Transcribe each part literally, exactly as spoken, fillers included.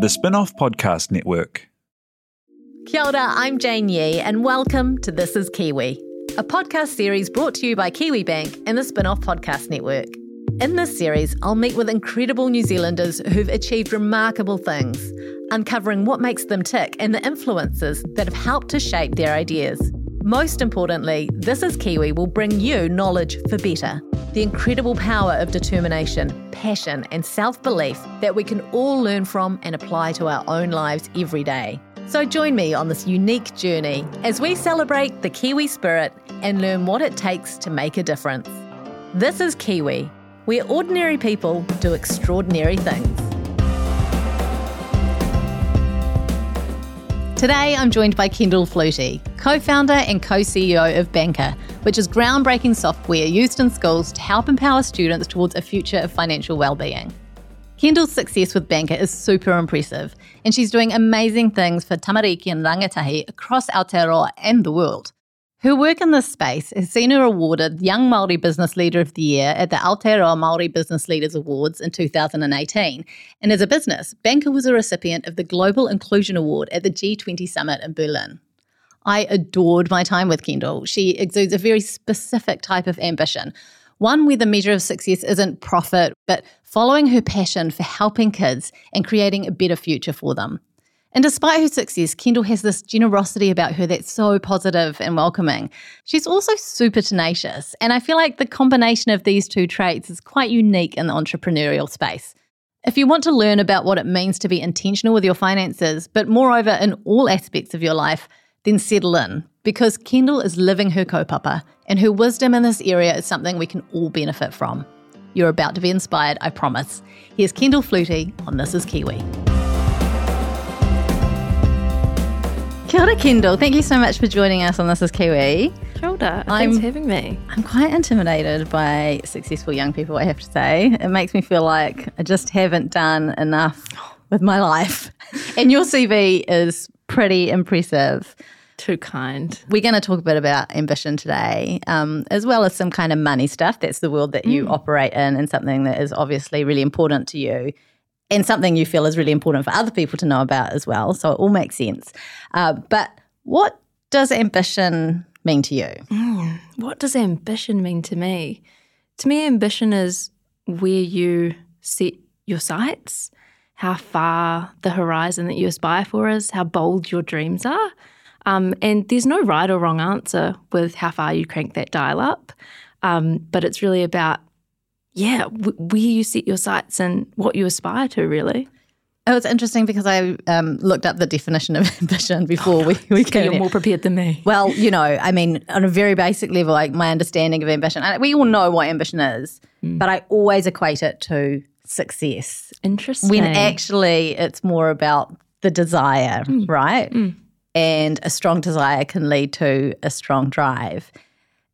The Spin-Off Podcast Network. Kia ora, I'm Jane Yee and welcome to This is Kiwi, a podcast series brought to you by Kiwi Bank and the Spin-Off Podcast Network. In this series, I'll meet with incredible New Zealanders who've achieved remarkable things, uncovering what makes them tick and the influences that have helped to shape their ideas. Most importantly, This is Kiwi will bring you knowledge for better, the incredible power of determination, passion and self-belief that we can all learn from and apply to our own lives every day. So join me on this unique journey as we celebrate the Kiwi spirit and learn what it takes to make a difference. This is Kiwi, where ordinary people do extraordinary things. Today, I'm joined by Kendall Flutey, co-founder and co-C E O of Banqer, which is groundbreaking software used in schools to help empower students towards a future of financial well-being. Kendall's success with Banqer is super impressive, and she's doing amazing things for Tamariki and Rangatahi across Aotearoa and the world. Her work in this space has seen her awarded Young Māori Business Leader of the Year at the Aotearoa Māori Business Leaders Awards in two thousand eighteen. And as a business, Banqer was a recipient of the Global Inclusion Award at the G twenty Summit in Berlin. I adored my time with Kendall. She exudes a very specific type of ambition, one where the measure of success isn't profit, but following her passion for helping kids and creating a better future for them. And despite her success, Kendall has this generosity about her that's so positive and welcoming. She's also super tenacious, and I feel like the combination of these two traits is quite unique in the entrepreneurial space. If you want to learn about what it means to be intentional with your finances, but moreover in all aspects of your life, then settle in, because Kendall is living her kaupapa, and her wisdom in this area is something we can all benefit from. You're about to be inspired, I promise. Here's Kendall Flutey on This is Kiwi. Kia ora, Kendall. Thank you so much for joining us on This is Kiwi. Kia ora. Thanks for having me. I'm quite intimidated by successful young people, I have to say. It makes me feel like I just haven't done enough with my life. And your C V is pretty impressive. Too kind. We're going to talk a bit about ambition today, um, as well as some kind of money stuff. That's the world that you mm. operate in, and something that is obviously really important to you. And something you feel is really important for other people to know about as well. So it all makes sense. Uh, but what does ambition mean to you? Mm, what does ambition mean to me? To me, ambition is where you set your sights, how far the horizon that you aspire for is, how bold your dreams are. Um, and there's no right or wrong answer with how far you crank that dial up. Um, but it's really about Yeah, where you set your sights and what you aspire to, really. Oh, it's interesting because I um, looked up the definition of ambition before oh, we, we came You're in. More prepared than me. Well, you know, I mean, on a very basic level, like my understanding of ambition, I, we all know what ambition is, mm. but I always equate it to success. Interesting. When actually it's more about the desire, mm. right? Mm. And a strong desire can lead to a strong drive.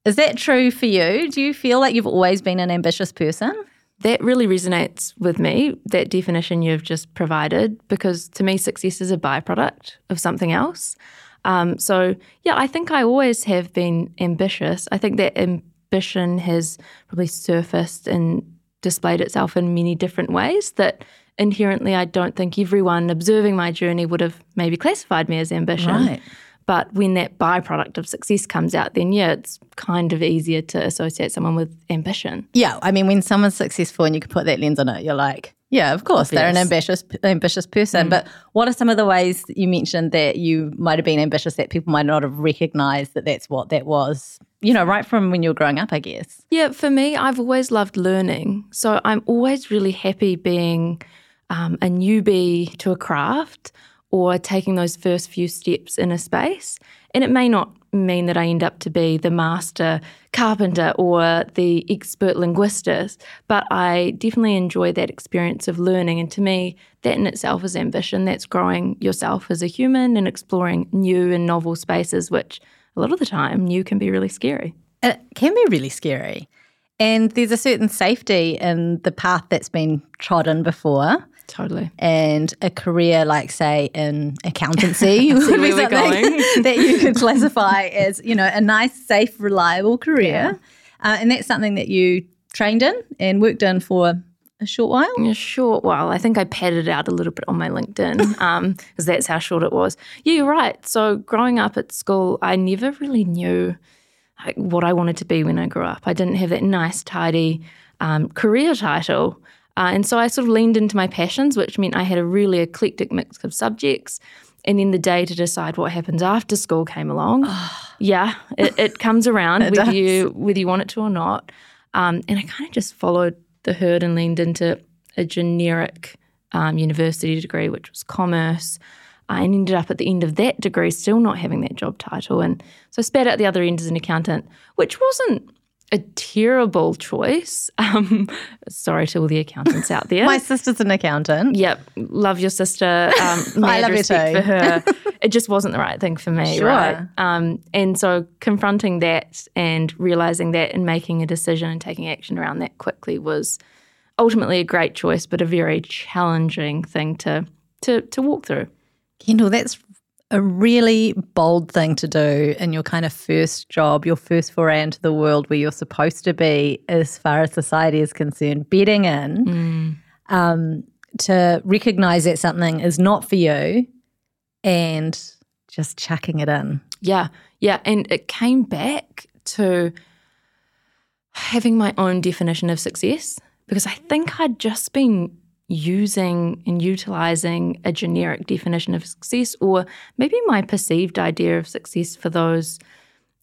Is that true for you? Do you feel like you've always been an ambitious person? That really resonates with me, that definition you've just provided, because to me success is a byproduct of something else. Um, so, yeah, I think I always have been ambitious. I think that ambition has probably surfaced and displayed itself in many different ways that inherently I don't think everyone observing my journey would have maybe classified me as ambition. Right. But when that byproduct of success comes out, then, yeah, it's kind of easier to associate someone with ambition. Yeah. I mean, when someone's successful and you can put that lens on it, you're like, yeah, of course, Obvious. They're an ambitious ambitious person. Mm. But what are some of the ways that you mentioned that you might have been ambitious that people might not have recognised that that's what that was, you know, right from when you were growing up, I guess? Yeah. For me, I've always loved learning. So I'm always really happy being um, a newbie to a craft, or taking those first few steps in a space. And it may not mean that I end up to be the master carpenter or the expert linguistist, but I definitely enjoy that experience of learning. And to me, that in itself is ambition. That's growing yourself as a human and exploring new and novel spaces, which a lot of the time new can be really scary. It can be really scary. And there's a certain safety in the path that's been trodden before. Totally. And a career like, say, in accountancy would be something that you could classify as, you know, a nice, safe, reliable career. Yeah. Uh, and that's something that you trained in and worked in for a short while? In a short while. I think I padded out a little bit on my LinkedIn um, because that's how short it was. Yeah, you're right. So growing up at school, I never really knew like, what I wanted to be when I grew up. I didn't have that nice, tidy um, career title. Uh, and so I sort of leaned into my passions, which meant I had a really eclectic mix of subjects. And then the day to decide what happens after school came along. Oh. Yeah, it, it comes around it whether, you, whether you want it to or not. Um, and I kind of just followed the herd and leaned into a generic um, university degree, which was commerce. I ended up at the end of that degree still not having that job title. And so I spat out the other end as an accountant, which wasn't a terrible choice. Um, sorry to all the accountants out there. My sister's an accountant. Yep. Love your sister. Um, I love respect her too. For her. It just wasn't the right thing for me, sure. right? Um, and so confronting that and realising that and making a decision and taking action around that quickly was ultimately a great choice, but a very challenging thing to to, to walk through. Kendall, that's a really bold thing to do in your kind of first job, your first foray into the world where you're supposed to be, as far as society is concerned, bedding in, mm. um, to recognise that something is not for you and just chucking it in. Yeah, yeah. And it came back to having my own definition of success because I think I'd just been using and utilising a generic definition of success, or maybe my perceived idea of success for those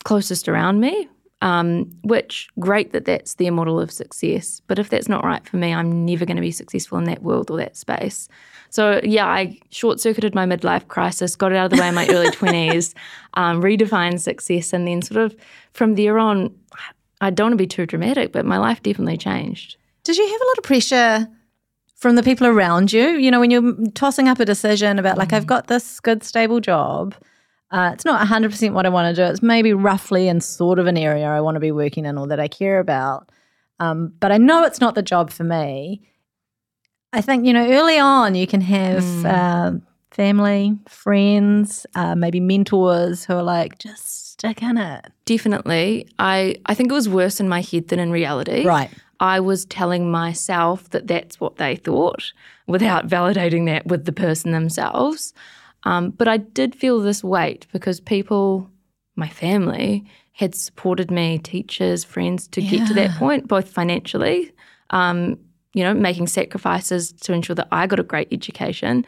closest around me, um, which great that that's their model of success. But if that's not right for me, I'm never going to be successful in that world or that space. So yeah, I short-circuited my midlife crisis, got it out of the way in my early twenties, um, redefined success, and then sort of from there on, I don't want to be too dramatic, but my life definitely changed. Did you have a lot of pressure from the people around you? You know, when you're tossing up a decision about like, mm. I've got this good, stable job, uh, it's not one hundred percent what I want to do. It's maybe roughly in sort of an area I want to be working in or that I care about. Um, but I know it's not the job for me. I think, you know, early on you can have mm. uh, family, friends, uh, maybe mentors who are like, just stick in it. Definitely. I, I think it was worse in my head than in reality. Right. I was telling myself that that's what they thought without validating that with the person themselves. Um, but I did feel this weight because people, my family, had supported me, teachers, friends, to yeah. get to that point, both financially, um, you know, making sacrifices to ensure that I got a great education,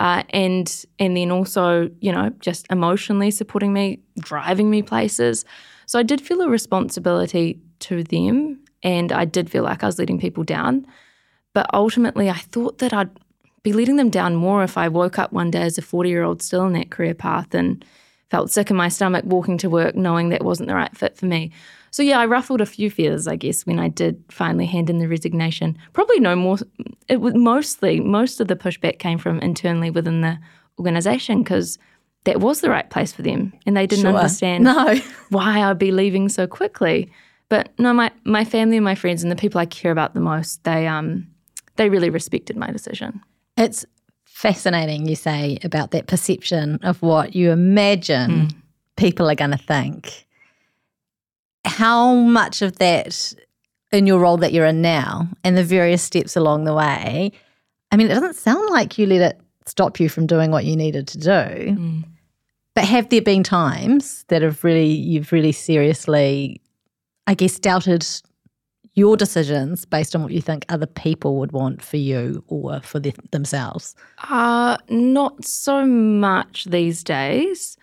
uh, and and then also, you know, just emotionally supporting me, driving me places. So I did feel a responsibility to them. And I did feel like I was letting people down. But ultimately, I thought that I'd be letting them down more if I woke up one day as a forty-year-old still in that career path and felt sick in my stomach walking to work knowing that wasn't the right fit for me. So, yeah, I ruffled a few feathers, I guess, when I did finally hand in the resignation. Probably no more – it was mostly – most of the pushback came from internally within the organisation because that was the right place for them and they didn't sure. understand no. why I'd be leaving so quickly. But no, my, my family and my friends and the people I care about the most, they um they really respected my decision. It's fascinating you say about that perception of what you imagine mm. people are going to think. How much of that in your role that you're in now and the various steps along the way, I mean, it doesn't sound like you let it stop you from doing what you needed to do, mm. but have there been times that have really you've really seriously, I guess, doubted your decisions based on what you think other people would want for you or for th- themselves? Uh, not so much these days.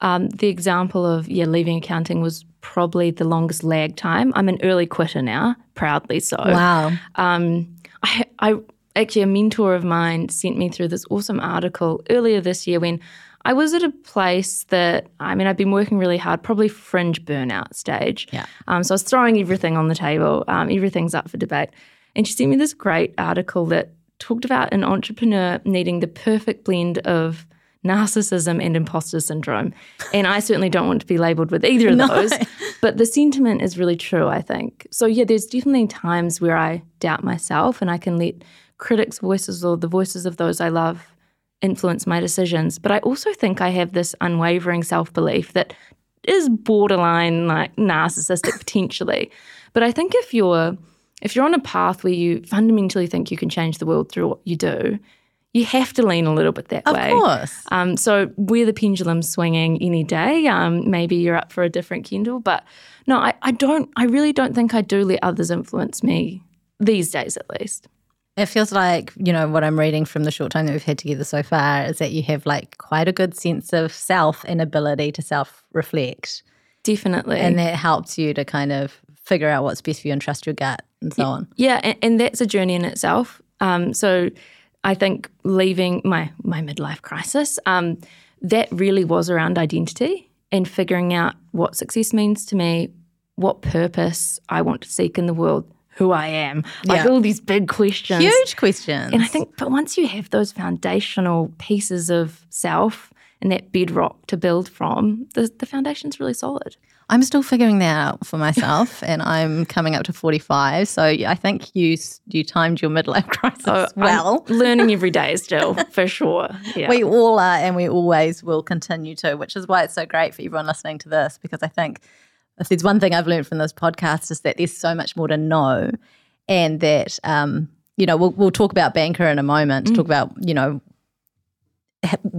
Um, the example of, yeah, leaving accounting was probably the longest lag time. I'm an early quitter now, proudly so. Wow. Um, I, I actually, a mentor of mine sent me through this awesome article earlier this year when I was at a place that, I mean, I'd been working really hard, probably fringe burnout stage. Yeah. Um, so I was throwing everything on the table. Um, everything's up for debate. And she sent me this great article that talked about an entrepreneur needing the perfect blend of narcissism and imposter syndrome. And I certainly don't want to be labelled with either of no. those. But the sentiment is really true, I think. So, yeah, there's definitely times where I doubt myself and I can let critics' voices or the voices of those I love influence my decisions. But I also think I have this unwavering self-belief that is borderline like narcissistic potentially. But I think if you're If you're on a path where you fundamentally think you can change the world through what you do, you have to lean a little bit that way. Of course. Um, so where the pendulum's swinging any day, um, maybe you're up for a different Kendall. But no, I, I don't. I really don't think I do let others influence me these days, at least. It feels like, you know, what I'm reading from the short time that we've had together so far is that you have like quite a good sense of self and ability to self-reflect. Definitely. And that helps you to kind of figure out what's best for you and trust your gut and so yeah, on. Yeah, and, and that's a journey in itself. Um, so I think leaving my, my midlife crisis, um, that really was around identity and figuring out what success means to me, what purpose I want to seek in the world, who I am, like yeah. all these big questions. Huge questions. And I think, but once you have those foundational pieces of self and that bedrock to build from, the, the foundation's really solid. I'm still figuring that out for myself and I'm coming up to forty-five. So I think you you timed your midlife crisis oh, well. I'm learning every day still, for sure. Yeah. We all are and we always will continue to, which is why it's so great for everyone listening to this, because I think if there's one thing I've learned from this podcast is that there's so much more to know, and that, um, you know, we'll, we'll talk about Banqer in a moment, mm. talk about, you know,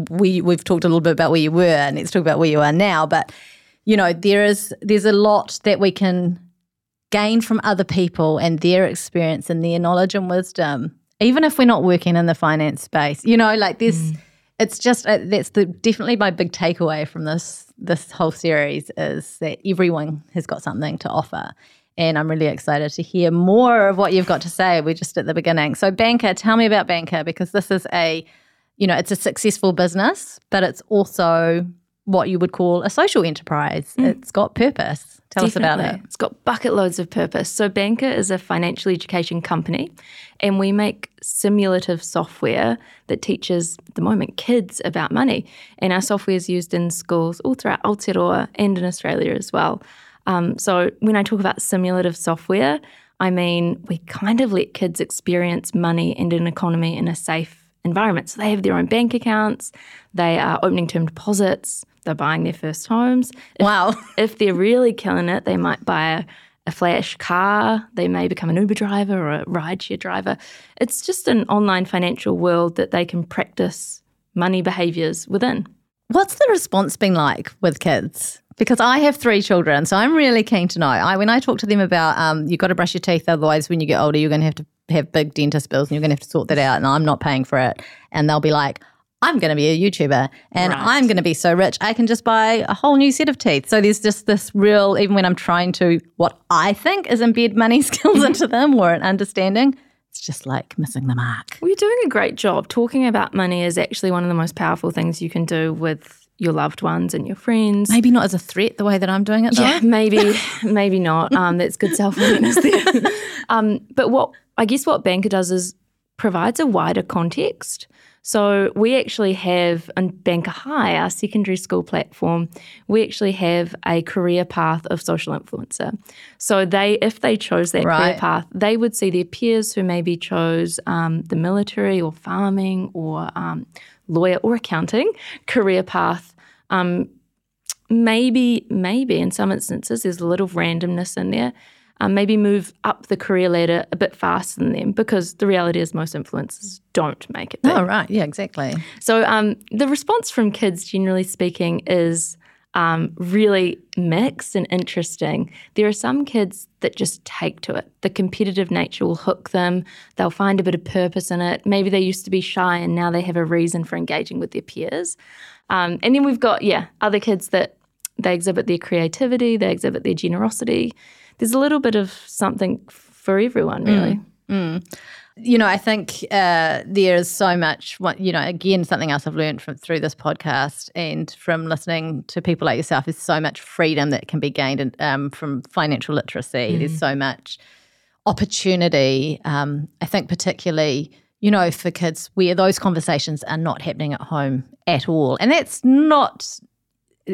we, we've talked a little bit about where you were and let's talk about where you are now. But, you know, there is there's a lot that we can gain from other people and their experience and their knowledge and wisdom, even if we're not working in the finance space. You know, like this, mm. it's just, uh, that's the definitely my big takeaway from this this whole series is that everyone has got something to offer, and I'm really excited to hear more of what you've got to say. We're just at the beginning. So Banqer, tell me about Banqer, because this is a, you know, it's a successful business, but it's also what you would call a social enterprise. Mm. It's got purpose. Tell Definitely. us about it. It's got bucket loads of purpose. So Banqer is a financial education company, and we make simulative software that teaches, at the moment, kids about money. And our software is used in schools all throughout Aotearoa and in Australia as well. Um, so when I talk about simulative software, I mean we kind of let kids experience money and an economy in a safe environment. So they have their own bank accounts, they are opening term deposits, they're buying their first homes. If, wow. if they're really killing it, they might buy a, a flash car. They may become an Uber driver or a rideshare driver. It's just an online financial world that they can practice money behaviours within. What's the response been like with kids? Because I have three children, so I'm really keen to know. I, when I talk to them about um, you've got to brush your teeth, otherwise when you get older, you're going to have to have big dentist bills and you're going to have to sort that out and I'm not paying for it. And they'll be like, I'm going to be a YouTuber and right. I'm going to be so rich I can just buy a whole new set of teeth. So there's just this real, even when I'm trying to, what I think is embed money skills into them or an understanding, it's just like missing the mark. Well, you're doing a great job. Talking about money is actually one of the most powerful things you can do with your loved ones and your friends. Maybe not as a threat the way that I'm doing it though. Yeah, maybe, maybe not. Um, that's good self-awareness there. um, but what I guess what Banqer does is provides a wider context. So we actually have, on Banqer High, our secondary school platform, we actually have a career path of social influencer. So they, if they chose that right. career path, they would see their peers who maybe chose um, the military or farming or um, lawyer or accounting career path. Um, maybe, maybe in some instances there's a little randomness in there. Um, maybe move up the career ladder a bit faster than them, because the reality is most influencers don't make it there. Oh, right. Yeah, exactly. So um, the response from kids, generally speaking, is um, really mixed and interesting. There are some kids that just take to it. The competitive nature will hook them. They'll find a bit of purpose in it. Maybe they used to be shy and now they have a reason for engaging with their peers. Um, and then we've got, yeah, other kids that they exhibit their creativity, they exhibit their generosity. There's a little bit of something for everyone, really. Mm, mm. You know, I think uh, there is so much, you know, again, something else I've learned from through this podcast and from listening to people like yourself is so much freedom that can be gained in, um, from financial literacy. Mm. There's so much opportunity. Um, I think particularly, you know, for kids where those conversations are not happening at home at all. And that's not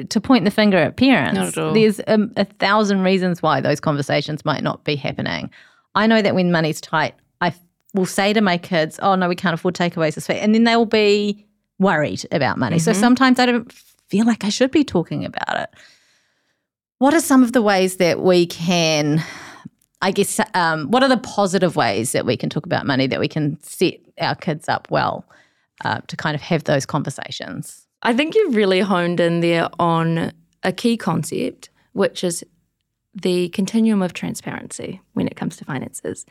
to point the finger at parents. Not at all. There's a, a thousand reasons why those conversations might not be happening. I know that when money's tight, I will say to my kids, oh, no, we can't afford takeaways this week. And then they will be worried about money. Mm-hmm. So sometimes I don't feel like I should be talking about it. What are some of the ways that we can I guess, um, what are the positive ways that we can talk about money that we can set our kids up well uh, to kind of have those conversations? I think you've really honed in there on a key concept, which is the continuum of transparency when it comes to finances.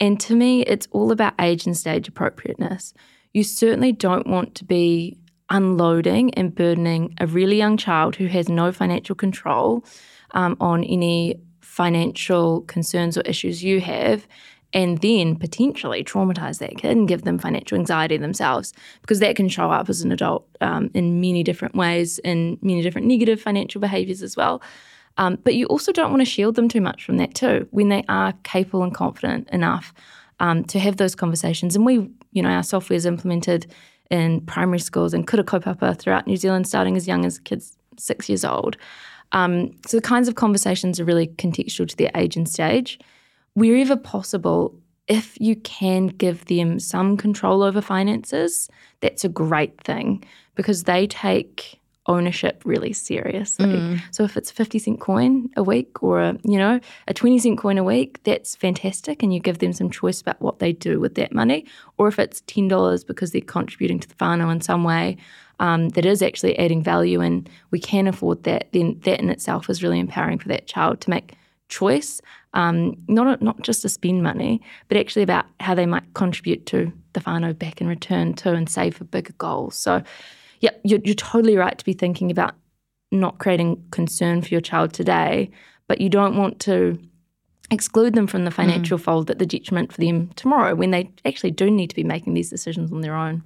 And to me, it's all about age and stage appropriateness. You certainly don't want to be unloading and burdening a really young child who has no financial control um, on any financial concerns or issues you have, and then potentially traumatise that kid and give them financial anxiety themselves, because that can show up as an adult um, in many different ways, in many different negative financial behaviours as well. Um, but you also don't want to shield them too much from that too, when they are capable and confident enough um, to have those conversations. And we, you know, our software is implemented in primary schools and Kūra Kōpapa throughout New Zealand, starting as young as kids six years old. Um, so the kinds of conversations are really contextual to their age and stage. Wherever possible, if you can give them some control over finances, that's a great thing, because they take ownership really seriously. Mm. So if it's a fifty cent coin a week or, a, you know, a twenty cent coin a week, that's fantastic, and you give them some choice about what they do with that money. Or if it's ten dollars because they're contributing to the whānau in some way, Um, that is actually adding value and we can afford that, then that in itself is really empowering for that child to make choice, um, not not just to spend money, but actually about how they might contribute to the whānau back in return too and save for bigger goals. So, yeah, you're, you're totally right to be thinking about not creating concern for your child today, but you don't want to exclude them from the financial mm. fold at the detriment for them tomorrow, when they actually do need to be making these decisions on their own.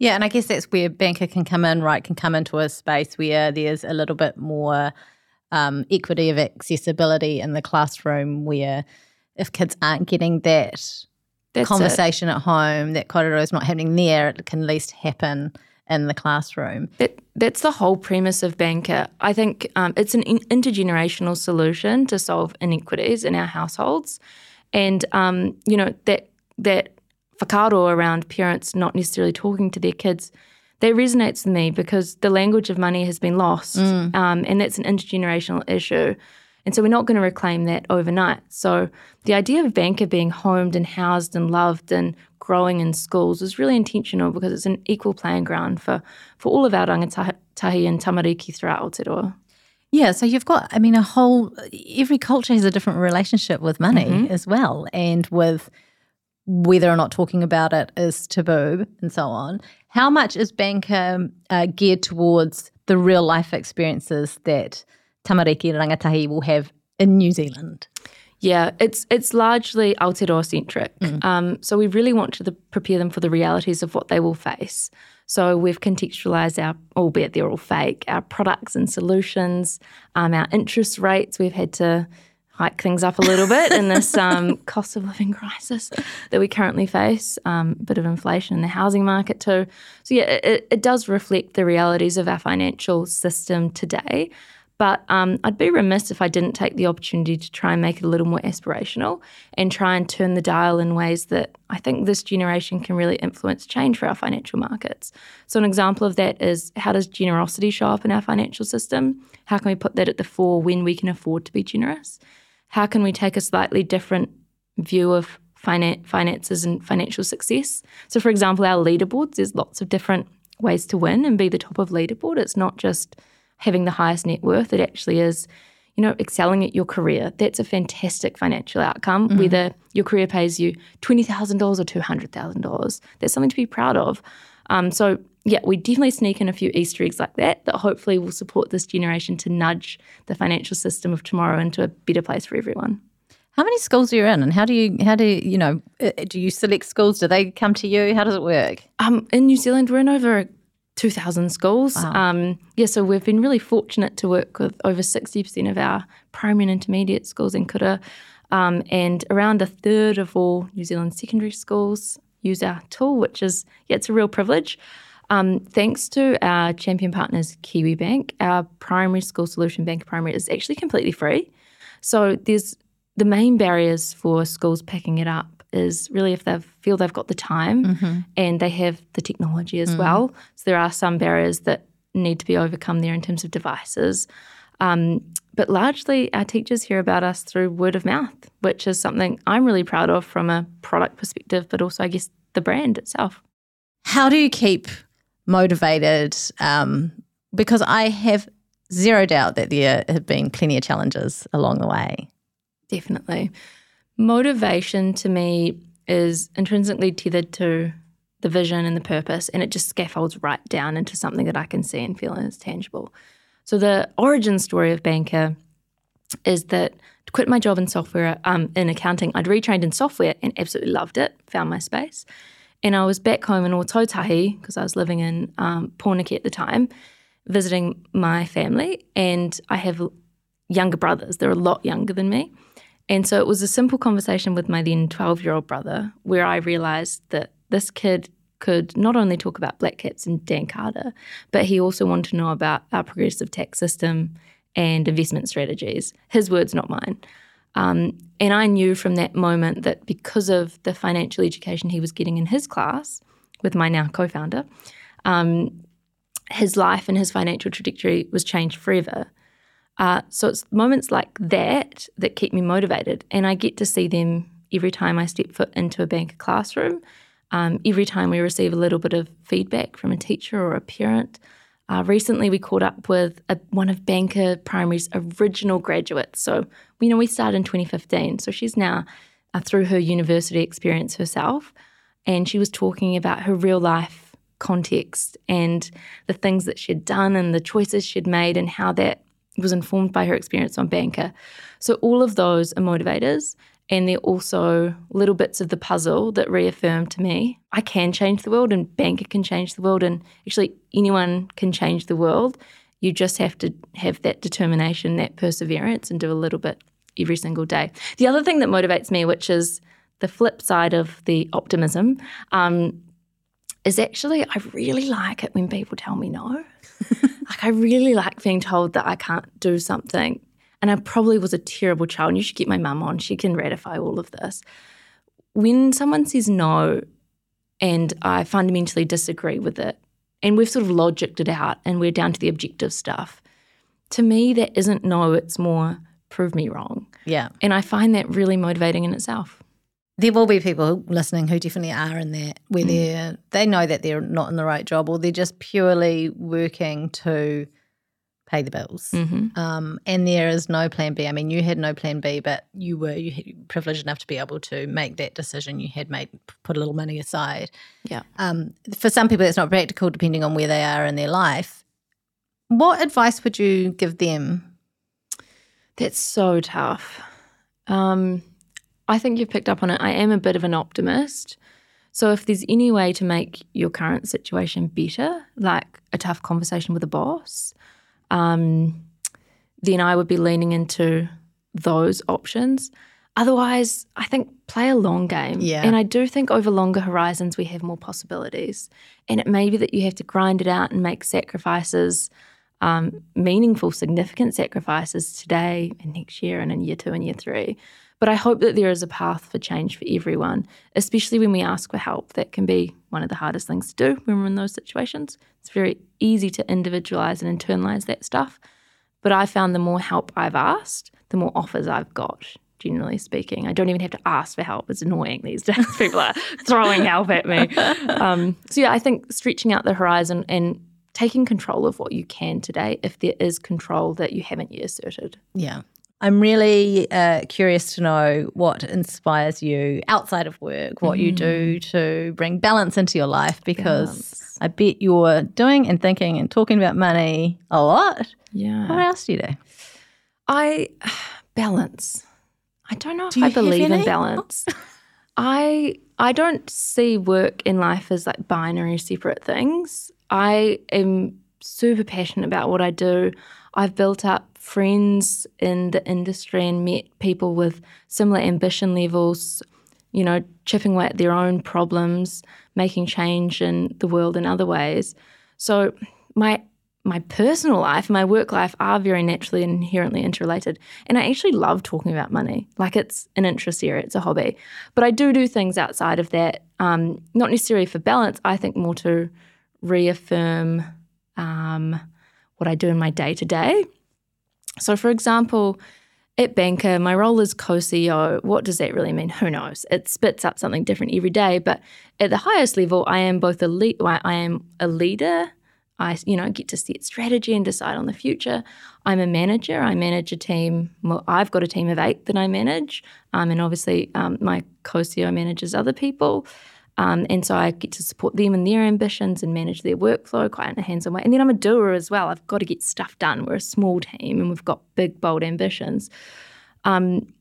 Yeah, and I guess that's where Banqer can come in, right, can come into a space where there's a little bit more um, equity of accessibility in the classroom, where if kids aren't getting that that's conversation it. at home, that kōrero is not happening there, it can at least happen in the classroom. That, that's the whole premise of Banqer. I think um, it's an intergenerational solution to solve inequities in our households, and, um, you know, that that... whakaaro around parents not necessarily talking to their kids, that resonates with me, because the language of money has been lost mm. um, and that's an intergenerational issue. And so we're not going to reclaim that overnight. So the idea of Banqer being homed and housed and loved and growing in schools is really intentional, because it's an equal playing ground for, for all of our Rangatahi and Tamariki throughout Aotearoa. Yeah, so you've got, I mean, a whole, every culture has a different relationship with money mm-hmm. as well, and with whether or not talking about it is taboo and so on. How much is Banqer uh, geared towards the real life experiences that Tamariki Rangatahi will have in New Zealand? Yeah, it's it's largely Aotearoa centric. Mm. Um, so we really want to the, prepare them for the realities of what they will face. So we've contextualised our, albeit they're all fake, our products and solutions, um, our interest rates. We've had to hike things up a little bit in this um, cost of living crisis that we currently face, um, a bit of inflation in the housing market too. So yeah, it, it does reflect the realities of our financial system today, but um, I'd be remiss if I didn't take the opportunity to try and make it a little more aspirational and try and turn the dial in ways that I think this generation can really influence change for our financial markets. So an example of that is, how does generosity show up in our financial system? How can we put that at the fore when we can afford to be generous? How can we take a slightly different view of finan- finances and financial success? So, for example, our leaderboards, there's lots of different ways to win and be the top of leaderboard. It's not just having the highest net worth. It actually is, you know, excelling at your career. That's a fantastic financial outcome, mm-hmm. whether your career pays you twenty thousand dollars or two hundred thousand dollars. That's something to be proud of. Um, so, yeah, we definitely sneak in a few Easter eggs like that that hopefully will support this generation to nudge the financial system of tomorrow into a better place for everyone. How many schools are you in, and how do you, how do you know, do you select schools? Do they come to you? How does it work? Um, in New Zealand, we're in over two thousand schools. Wow. Um, yeah, so we've been really fortunate to work with over sixty percent of our primary and intermediate schools in Kura, um, and around a third of all New Zealand secondary schools use our tool, which is, yeah, it's a real privilege. Um, thanks to our champion partners, Kiwi Bank, our primary school solution, Banqer Primary, is actually completely free. So there's the main barriers for schools picking it up is really if they feel they've got the time mm-hmm. and they have the technology as mm. well. So there are some barriers that need to be overcome there in terms of devices. Um, But largely our teachers hear about us through word of mouth, which is something I'm really proud of from a product perspective, but also I guess the brand itself. How do you keep motivated? Um, because I have zero doubt that there have been plenty of challenges along the way. Definitely. Motivation to me is intrinsically tethered to the vision and the purpose, and it just scaffolds right down into something that I can see and feel and it's tangible. So the origin story of Banqer is that I quit my job in software, um, in accounting. I'd retrained in software and absolutely loved it, found my space. And I was back home in Ōtautahi because I was living in um, Pornicky at the time, visiting my family, and I have younger brothers. They're a lot younger than me. And so it was a simple conversation with my then twelve-year-old brother where I realised that this kid could not only talk about black cats and Dan Carter, but he also wanted to know about our progressive tax system and investment strategies. His words, not mine. Um, and I knew from that moment that because of the financial education he was getting in his class with my now co-founder, um, his life and his financial trajectory was changed forever. Uh, so it's moments like that that keep me motivated, and I get to see them every time I step foot into a Banqer classroom, um, every time we receive a little bit of feedback from a teacher or a parent. Uh, recently we caught up with a, one of Banqer Primary's original graduates. So, you know, we started in twenty fifteen, so she's now uh, through her university experience herself, and she was talking about her real life context and the things that she'd done and the choices she'd made and how that was informed by her experience on Banqer. So all of those are motivators, and they're also little bits of the puzzle that reaffirm to me I can change the world, and Banqer can change the world, and actually anyone can change the world. You just have to have that determination, that perseverance, and do a little bit every single day. The other thing that motivates me, which is the flip side of the optimism, um, is actually I really like it when people tell me no. Like I really like being told that I can't do something. And I probably was a terrible child, and you should get my mum on. She can ratify all of this. When someone says no and I fundamentally disagree with it, and we've sort of logicked it out and we're down to the objective stuff, to me that isn't no, it's more prove me wrong. Yeah. And I find that really motivating in itself. There will be people listening who definitely are in that, where mm. they they know that they're not in the right job, or they're just purely working to pay the bills, mm-hmm. um, and there is no plan B. I mean, you had no plan B, but you were you had privileged enough to be able to make that decision. You had made put a little money aside. Yeah. Um, for some people, that's not practical, depending on where they are in their life. What advice would you give them? That's so tough. Um. I think you've picked up on it. I am a bit of an optimist. So if there's any way to make your current situation better, like a tough conversation with a boss, um, then I would be leaning into those options. Otherwise, I think play a long game. Yeah. And I do think over longer horizons we have more possibilities. And it may be that you have to grind it out and make sacrifices, um, meaningful, significant sacrifices today and next year and in year two and year three. But I hope that there is a path for change for everyone, especially when we ask for help. That can be one of the hardest things to do when we're in those situations. It's very easy to individualise and internalise that stuff. But I found the more help I've asked, the more offers I've got, generally speaking. I don't even have to ask for help. It's annoying these days. People are throwing help at me. Um, so, yeah, I think stretching out the horizon and taking control of what you can today if there is control that you haven't yet asserted. Yeah. I'm really uh, curious to know what inspires you outside of work, what mm. you do to bring balance into your life, because balance. I bet you're doing and thinking and talking about money a lot. Yeah. What else do you do? I balance. I don't know if do I believe in balance. I I don't see work in life as like binary separate things. I am super passionate about what I do. I've built up friends in the industry and met people with similar ambition levels, you know, chipping away at their own problems, making change in the world in other ways. So my my personal life, my work life are very naturally and inherently interrelated. And I actually love talking about money. Like it's an interest area, it's a hobby. But I do do things outside of that, um, not necessarily for balance, I think more to reaffirm um, what I do in my day-to-day. So, for example, at Banqer, my role is co-C E O. What does that really mean? Who knows? It spits up something different every day. But at the highest level, I am both a lead. I am a leader. I, you know, get to set strategy and decide on the future. I'm a manager. I manage a team. Well, I've got a team of eight that I manage, um, and obviously um, my co-C E O manages other people, um, and so I get to support them in their ambitions and manage their workflow quite in a hands-on way. And then I'm a doer as well. I've got to get stuff done. We're a small team, and we've got big, bold ambitions. Um,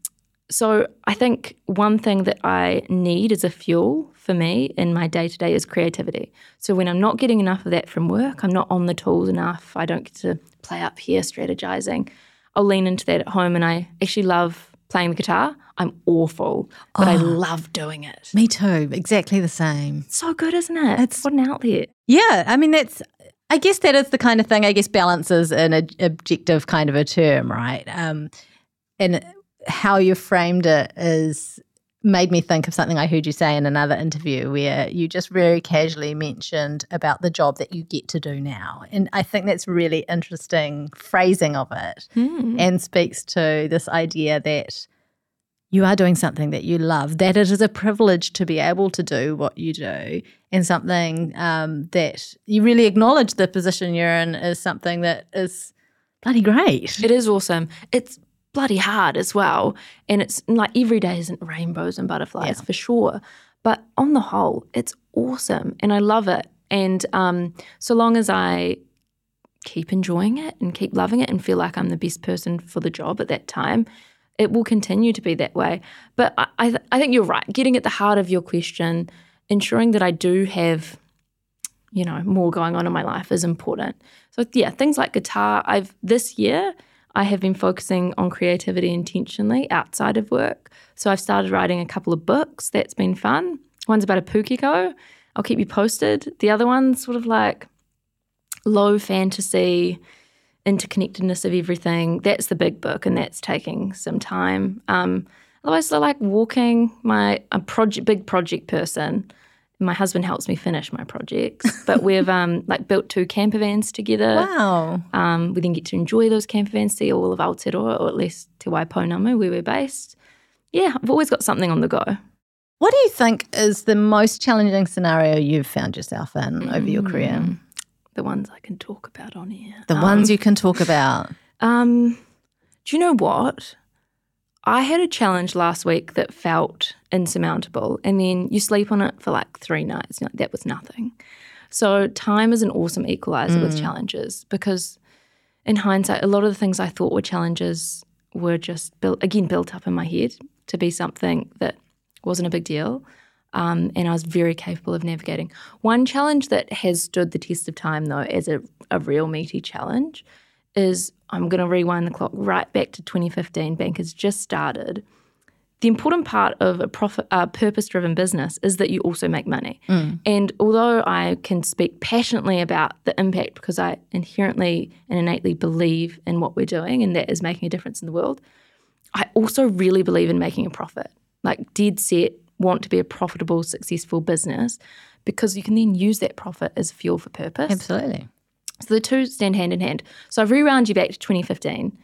so I think one thing that I need as a fuel for me in my day-to-day is creativity. So when I'm not getting enough of that from work, I'm not on the tools enough, I don't get to play up here strategizing, I'll lean into that at home. And I actually love playing the guitar. I'm awful, but oh, I love doing it. Me too. Exactly the same. So good, isn't it? It's, what an outlet. Yeah. I mean, that's, I guess that is the kind of thing, I guess, balance is an ad- objective kind of a term, right? Um, and how you framed it is made me think of something I heard you say in another interview where you just very casually mentioned about the job that you get to do now. And I think that's really interesting phrasing of it mm. and speaks to this idea that you are doing something that you love, that it is a privilege to be able to do what you do, and something um, that you really acknowledge the position you're in is something that is bloody great. It is awesome. It's bloody hard as well, and it's like every day isn't rainbows and butterflies yeah. for sure, but on the whole it's awesome and I love it. And um, so long as I keep enjoying it and keep loving it and feel like I'm the best person for the job at that time, it will continue to be that way. But I, I, th- I think you're right, getting at the heart of your question, ensuring that I do have, you know, more going on in my life is important. So yeah, things like guitar, I've this year I have been focusing on creativity intentionally outside of work. So I've started writing a couple of books. That's been fun. One's about a pukeko. I'll keep you posted. The other one's sort of like low fantasy, interconnectedness of everything. That's the big book, and that's taking some time. Um, otherwise, I like walking. My a project, big project person. My husband helps me finish my projects, but we've um, like built two camper vans together. Wow. Um, we then get to enjoy those camper vans, see all of Aotearoa, or at least Te Waipounamu, where we're based. Yeah, I've always got something on the go. What do you think is the most challenging scenario you've found yourself in mm-hmm. over your career? The ones I can talk about on here. The um, ones you can talk about. Um, do you know what? I had a challenge last week that felt insurmountable, and then you sleep on it for like three nights. Like, that was nothing. So time is an awesome equaliser mm. with challenges, because in hindsight, a lot of the things I thought were challenges were just, built again, built up in my head to be something that wasn't a big deal, um, and I was very capable of navigating. One challenge that has stood the test of time, though, as a, a real meaty challenge is, I'm going to rewind the clock right back to twenty fifteen. Bank has just started. The important part of a profit, uh, purpose-driven business is that you also make money. Mm. And although I can speak passionately about the impact because I inherently and innately believe in what we're doing and that is making a difference in the world, I also really believe in making a profit. Like, dead set, want to be a profitable, successful business, because you can then use that profit as fuel for purpose. Absolutely. So the two stand hand in hand. So I've rewound you back to twenty fifteen.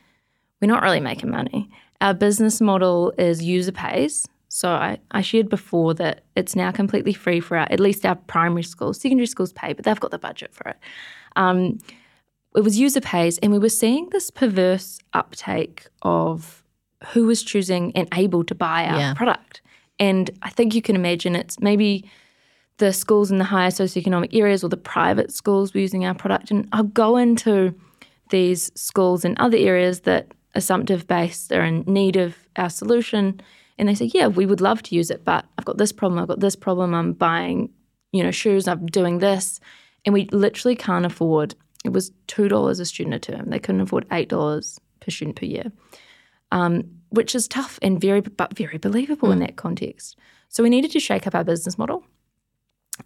We're not really making money. Our business model is user pays. So I, I shared before that it's now completely free for our, at least our primary schools. Secondary schools pay, but they've got the budget for it. Um, it was user pays, and we were seeing this perverse uptake of who was choosing and able to buy our yeah. product. And I think you can imagine it's maybe the schools in the higher socioeconomic areas or the private schools were using our product. And I'll go into these schools in other areas that assumptive-based are in need of our solution, and they say, yeah, we would love to use it, but I've got this problem, I've got this problem, I'm buying, you know, shoes, I'm doing this, and we literally can't afford, it was two dollars a student a term. They couldn't afford eight dollars per student per year, um, which is tough and very, but very believable mm. in that context. So we needed to shake up our business model.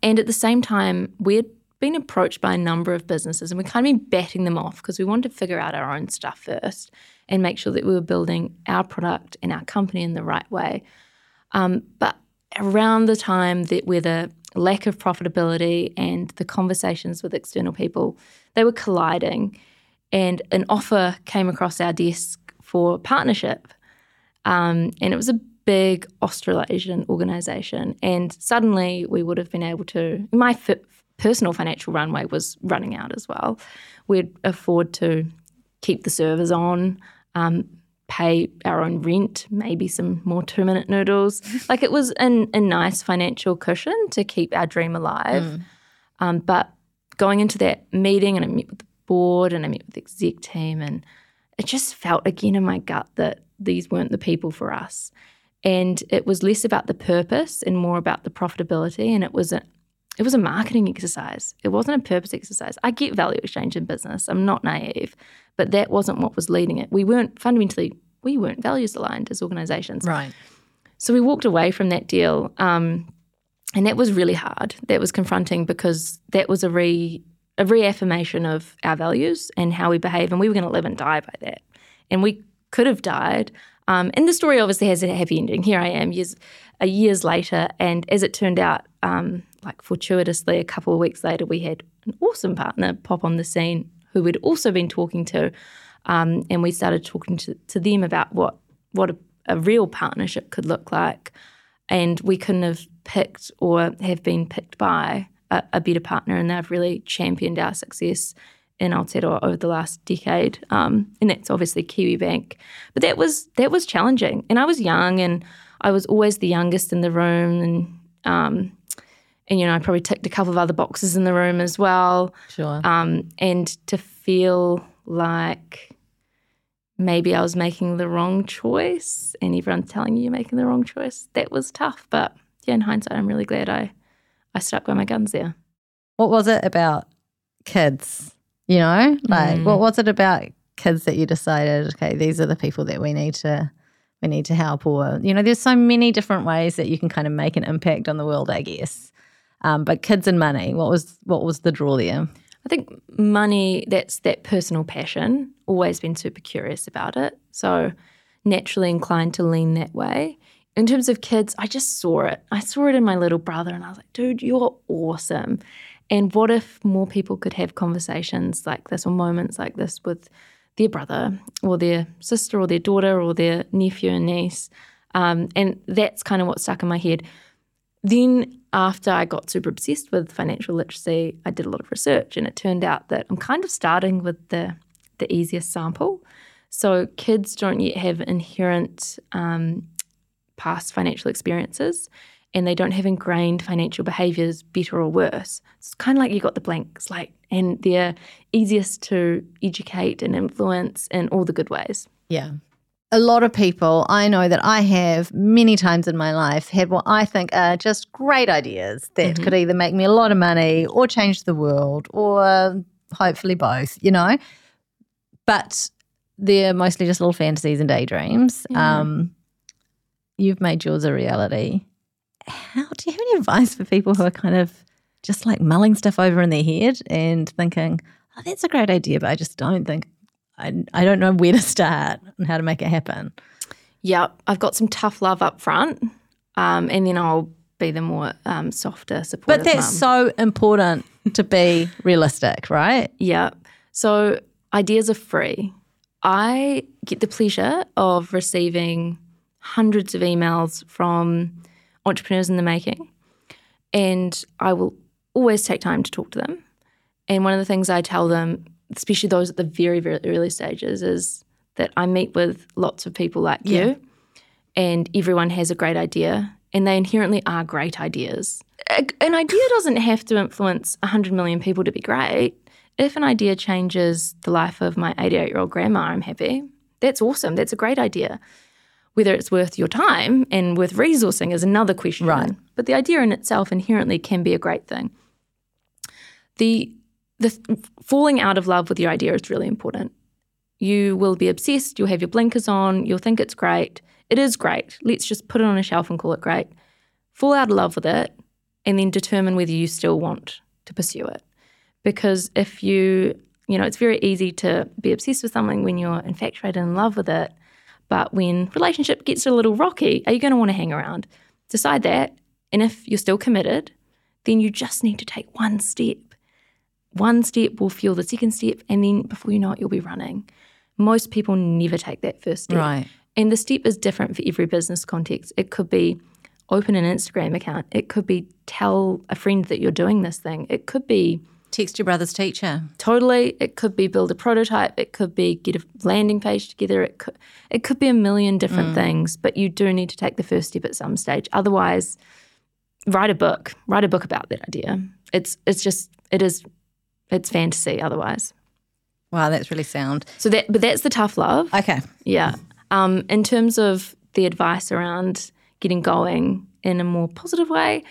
And at the same time, we had been approached by a number of businesses, and we kind of been batting them off because we wanted to figure out our own stuff first and make sure that we were building our product and our company in the right way. Um, but around the time that where the lack of profitability and the conversations with external people, they were colliding, and an offer came across our desk for partnership. Um, and it was a big Australasian organisation. And suddenly we would have been able to, my f- personal financial runway was running out as well. We'd afford to keep the servers on, um, pay our own rent, maybe some more two-minute noodles. Like it was an, a nice financial cushion to keep our dream alive. Mm. Um, but going into that meeting, and I met with the board and I met with the exec team, and it just felt again in my gut that these weren't the people for us. And it was less about the purpose and more about the profitability, and it was a, it was a marketing exercise. It wasn't a purpose exercise. I get value exchange in business. I'm not naive, but that wasn't what was leading it. We weren't fundamentally, we weren't values aligned as organisations. Right. So we walked away from that deal, um, and that was really hard. That was confronting because that was a re a reaffirmation of our values and how we behave, and we were going to live and die by that. And we could have died. Um, and the story obviously has a happy ending. Here I am years, uh, years later, and as it turned out, um, like fortuitously, a couple of weeks later, we had an awesome partner pop on the scene who we'd also been talking to, um, and we started talking to, to them about what, what a, a real partnership could look like, and we couldn't have picked or have been picked by a, a better partner, and they've really championed our success in Aotearoa over the last decade, um, and that's obviously Kiwi Bank. But that was that was challenging, and I was young, and I was always the youngest in the room, and um, and you know I probably ticked a couple of other boxes in the room as well. Sure. Um, and to feel like maybe I was making the wrong choice, and everyone's telling you you're making the wrong choice, that was tough. But yeah, in hindsight, I'm really glad I I stuck by my guns there. What was it about kids? You know, like mm. what was it about kids that you decided, okay, these are the people that we need to we need to help? Or, you know, there's so many different ways that you can kind of make an impact on the world, I guess. Um, but kids and money, what was what was the draw there? I think money, that's that personal passion, always been super curious about it. So naturally inclined to lean that way. In terms of kids, I just saw it. I saw it in my little brother and I was like, dude, you're awesome. And what if more people could have conversations like this or moments like this with their brother or their sister or their daughter or their nephew and niece? Um, and that's kind of what stuck in my head. Then after I got super obsessed with financial literacy, I did a lot of research, and it turned out that I'm kind of starting with the, the easiest sample. So kids don't yet have inherent um, past financial experiences, and they don't have ingrained financial behaviours, better or worse. It's kind of like you got the blank slate, and they're easiest to educate and influence in all the good ways. Yeah. A lot of people, I know that I have many times in my life had what I think are just great ideas that mm-hmm. could either make me a lot of money or change the world or hopefully both, you know. But they're mostly just little fantasies and daydreams. Mm. Um, you've made yours a reality. How do you have any advice for people who are kind of just like mulling stuff over in their head and thinking, oh, that's a great idea, but I just don't think, I, I don't know where to start and how to make it happen? Yeah, I've got some tough love up front, um, and then I'll be the more um, softer, supportive. But that's mum. So important to be realistic, right? Yeah. So ideas are free. I get the pleasure of receiving hundreds of emails from entrepreneurs in the making, and I will always take time to talk to them. And one of the things I tell them, especially those at the very, very early stages, is that I meet with lots of people like yeah. you, and everyone has a great idea, and they inherently are great ideas. An idea doesn't have to influence one hundred million people to be great. If an idea changes the life of my eighty-eight-year-old grandma, I'm happy. That's awesome. That's a great idea. Whether it's worth your time and worth resourcing is another question. Right. But the idea in itself inherently can be a great thing. The the falling out of love with your idea is really important. You will be obsessed. You'll have your blinkers on. You'll think it's great. It is great. Let's just put it on a shelf and call it great. Fall out of love with it and then determine whether you still want to pursue it. Because if you, you know, it's very easy to be obsessed with something when you're infatuated and in love with it. But when relationship gets a little rocky, are you going to want to hang around? Decide that. And if you're still committed, then you just need to take one step. one step will fuel the second step, and then before you know it, you'll be running. Most people never take that first step. Right. And the step is different for every business context. It could be open an Instagram account. It could be tell a friend that you're doing this thing. It could be... text your brother's teacher. Totally. It could be build a prototype. It could be get a landing page together. It could, it could be a million different mm. things, but you do need to take the first step at some stage. Otherwise, write a book. Write a book about that idea. It's it's just, it is, it's fantasy otherwise. Wow, that's really sound. So that, but that's the tough love. Okay. Yeah. Um, in terms of the advice around getting going in a more positive way,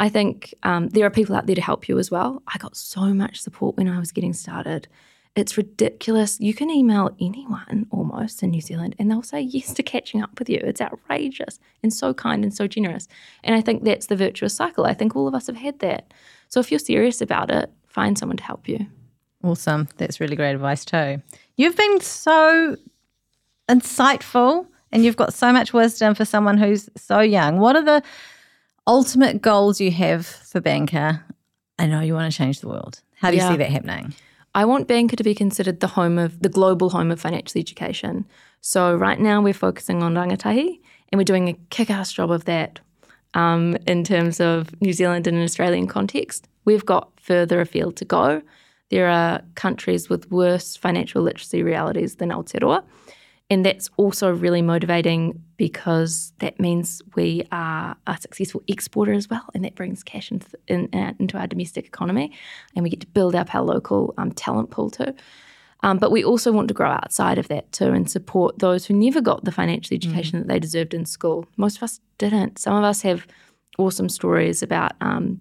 I think um, there are people out there to help you as well. I got so much support when I was getting started. It's ridiculous. You can email anyone almost in New Zealand and they'll say yes to catching up with you. It's outrageous and so kind and so generous. And I think that's the virtuous cycle. I think all of us have had that. So if you're serious about it, find someone to help you. Awesome. That's really great advice too. You've been so insightful and you've got so much wisdom for someone who's so young. What are the ultimate goals you have for Banqer? I know you want to change the world. How do yeah. you see that happening? I want Banqer to be considered the home of, the global home of financial education. So right now we're focusing on Rangatahi and we're doing a kick-ass job of that um, in terms of New Zealand in an Australian context. We've got further afield to go. There are countries with worse financial literacy realities than Aotearoa. And that's also really motivating because that means we are a successful exporter as well, and that brings cash in, in, uh, into our domestic economy, and we get to build up our local um, talent pool too. Um, but we also want to grow outside of that too and support those who never got the financial education mm-hmm. that they deserved in school. Most of us didn't. Some of us have awesome stories about um,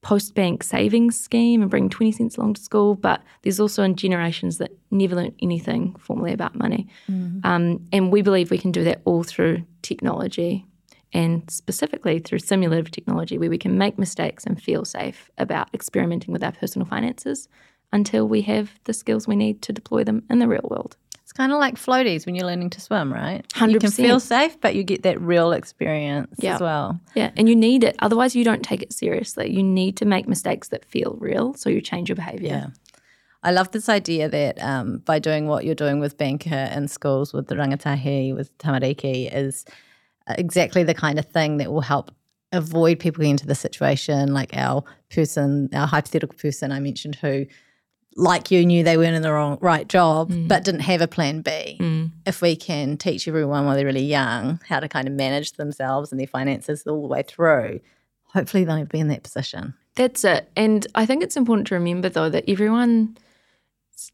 post bank savings scheme and bring twenty cents along to school, but there's also in generations that never learnt anything formally about money. Mm-hmm. Um, and we believe we can do that all through technology and specifically through simulative technology where we can make mistakes and feel safe about experimenting with our personal finances until we have the skills we need to deploy them in the real world. It's kind of like floaties when you're learning to swim, right? one hundred percent. You can feel safe, but you get that real experience yeah. as well. Yeah, and you need it. Otherwise, you don't take it seriously. You need to make mistakes that feel real so you change your behaviour. Yeah. I love this idea that um, by doing what you're doing with Banqer in schools, with the Rangatahi, with Tamariki, is exactly the kind of thing that will help avoid people getting into the situation, like our person, our hypothetical person I mentioned who, like you, knew they weren't in the wrong right job mm. but didn't have a plan B. Mm. If we can teach everyone while they're really young how to kind of manage themselves and their finances all the way through, hopefully they'll be in that position. That's it. And I think it's important to remember, though, that everyone's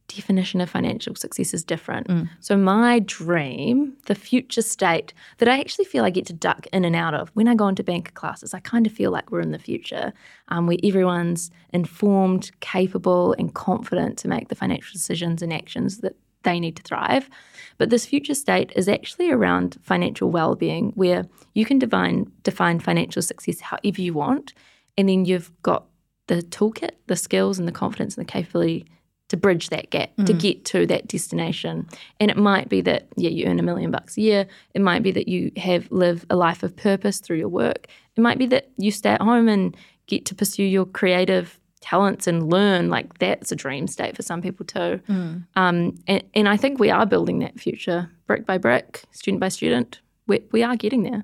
definition of financial success is different. Mm. So my dream, the future state that I actually feel I get to duck in and out of, when I go into Banqer classes, I kind of feel like we're in the future um, where everyone's informed, capable and confident to make the financial decisions and actions that they need to thrive. But this future state is actually around financial well-being, where you can define, define financial success however you want, and then you've got the toolkit, the skills and the confidence and the capability to bridge that gap, mm. to get to that destination. And it might be that, yeah, you earn a million bucks a year. It might be that you have live a life of purpose through your work. It might be that you stay at home and get to pursue your creative talents and learn. Like, that's a dream state for some people too. Mm. Um, and, and I think we are building that future, brick by brick, student by student. We, we are getting there.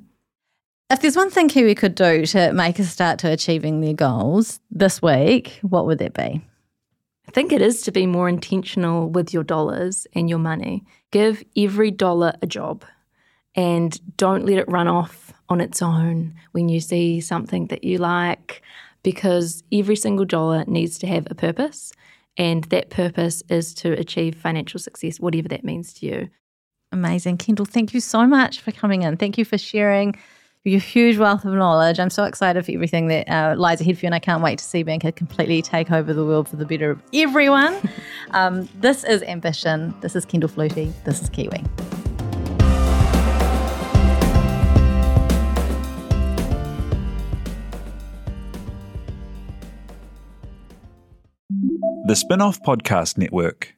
If there's one thing Kiwi could do to make a start to achieving their goals this week, what would that be? I think it is to be more intentional with your dollars and your money. Give every dollar a job and don't let it run off on its own when you see something that you like, because every single dollar needs to have a purpose, and that purpose is to achieve financial success, whatever that means to you. Amazing. Kendall, thank you so much for coming in. Thank you for sharing your huge wealth of knowledge. I'm so excited for everything that uh, lies ahead for you, and I can't wait to see Banqer completely take over the world for the better of everyone. um, this is Ambition. This is Kendall Flutey. This is Kiwi. The Spin-Off Podcast Network.